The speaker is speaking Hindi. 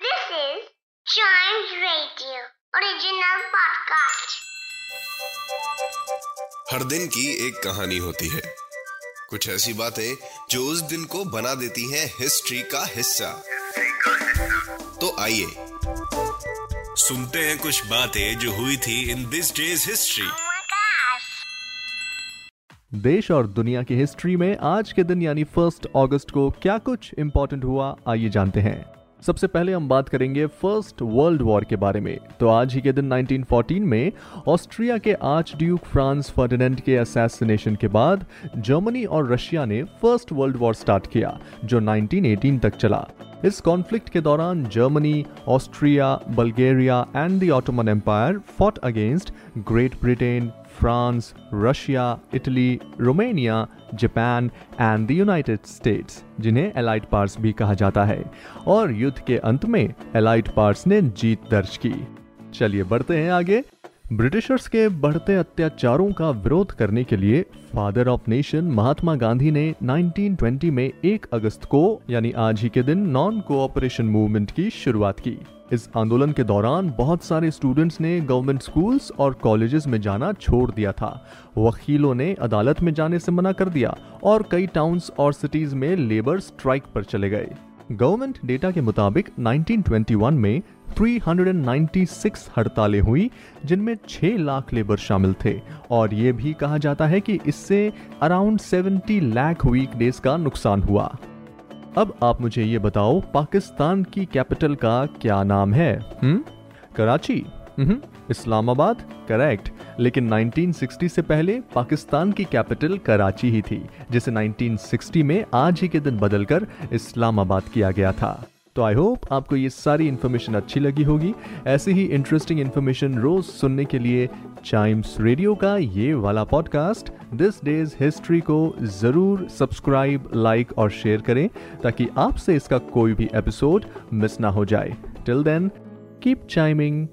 This is Chimes Radio original podcast. हर दिन की एक कहानी होती है, कुछ ऐसी बातें जो उस दिन को बना देती हैं हिस्ट्री का हिस्सा। तो आइए सुनते हैं कुछ बातें जो हुई थी इन दिस डेज हिस्ट्री। देश और दुनिया की हिस्ट्री में आज के दिन यानी 1 अगस्त को क्या कुछ इम्पोर्टेंट हुआ, आइए जानते हैं। सबसे पहले हम बात करेंगे फर्स्ट वर्ल्ड वॉर के बारे में। तो आज ही के दिन 1914 में ऑस्ट्रिया के आर्चड्यूक फ्रांस फर्डिनेंड के असैसिनेशन के बाद जर्मनी और रशिया ने फर्स्ट वर्ल्ड वॉर स्टार्ट किया जो 1918 तक चला। इस कॉन्फ्लिक्ट के दौरान Germany, Austria, Bulgaria and the Ottoman empire fought against Great Britain, France, Russia, Italy, Romania, Japan and the United States, जिन्हें एलाइड पावर्स भी कहा जाता है। और युद्ध के अंत में एलाइड पावर्स ने जीत दर्ज की। चलिए बढ़ते हैं आगे। ब्रिटिशर्स के बढ़ते अत्याचारों का विरोध करने के लिए father of nation Mahatma Gandhi ने 1920 में 1 अगस्त को यानी आज ही के दिन नॉन कोऑपरेशन मूवमेंट की शुरुआत की। इस आंदोलन के दौरान बहुत सारे स्टूडेंट्स ने गवर्नमेंट स्कूल्स और कॉलेजेस में जाना छोड़ दिया था। वकीलों ने अदालत में जाने से मना कर दिया और कई टाउन्स और सिटीज में लेबर स्ट्राइक पर चले गए। गवर्नमेंट डेटा के मुताबिक 1921 में 396 हड़तालें हुई जिनमें 6 लाख लेबर शामिल थे और ये भी कहा जाता है कि इससे अराउंड 70 लाख वीक डेज का नुकसान हुआ। अब आप मुझे ये बताओ पाकिस्तान की कैपिटल का क्या नाम है? कराची? इस्लामाबाद? करेक्ट। लेकिन 1960 से पहले पाकिस्तान की कैपिटल कराची ही थी जिसे 1960 में आज ही के दिन बदलकर इस्लामाबाद किया गया था। तो आई होप आपको ये सारी इन्फॉर्मेशन अच्छी लगी होगी। ऐसे ही इंटरेस्टिंग इन्फॉर्मेशन रोज सुनने के लिए चाइम्स रेडियो का ये वाला पॉडकास्ट दिस डेज हिस्ट्री को ज़रूर सब्सक्राइब, लाइक और शेयर करें ताकि आपसे इसका कोई भी एपिसोड मिस ना हो जाए। Till then keep chiming.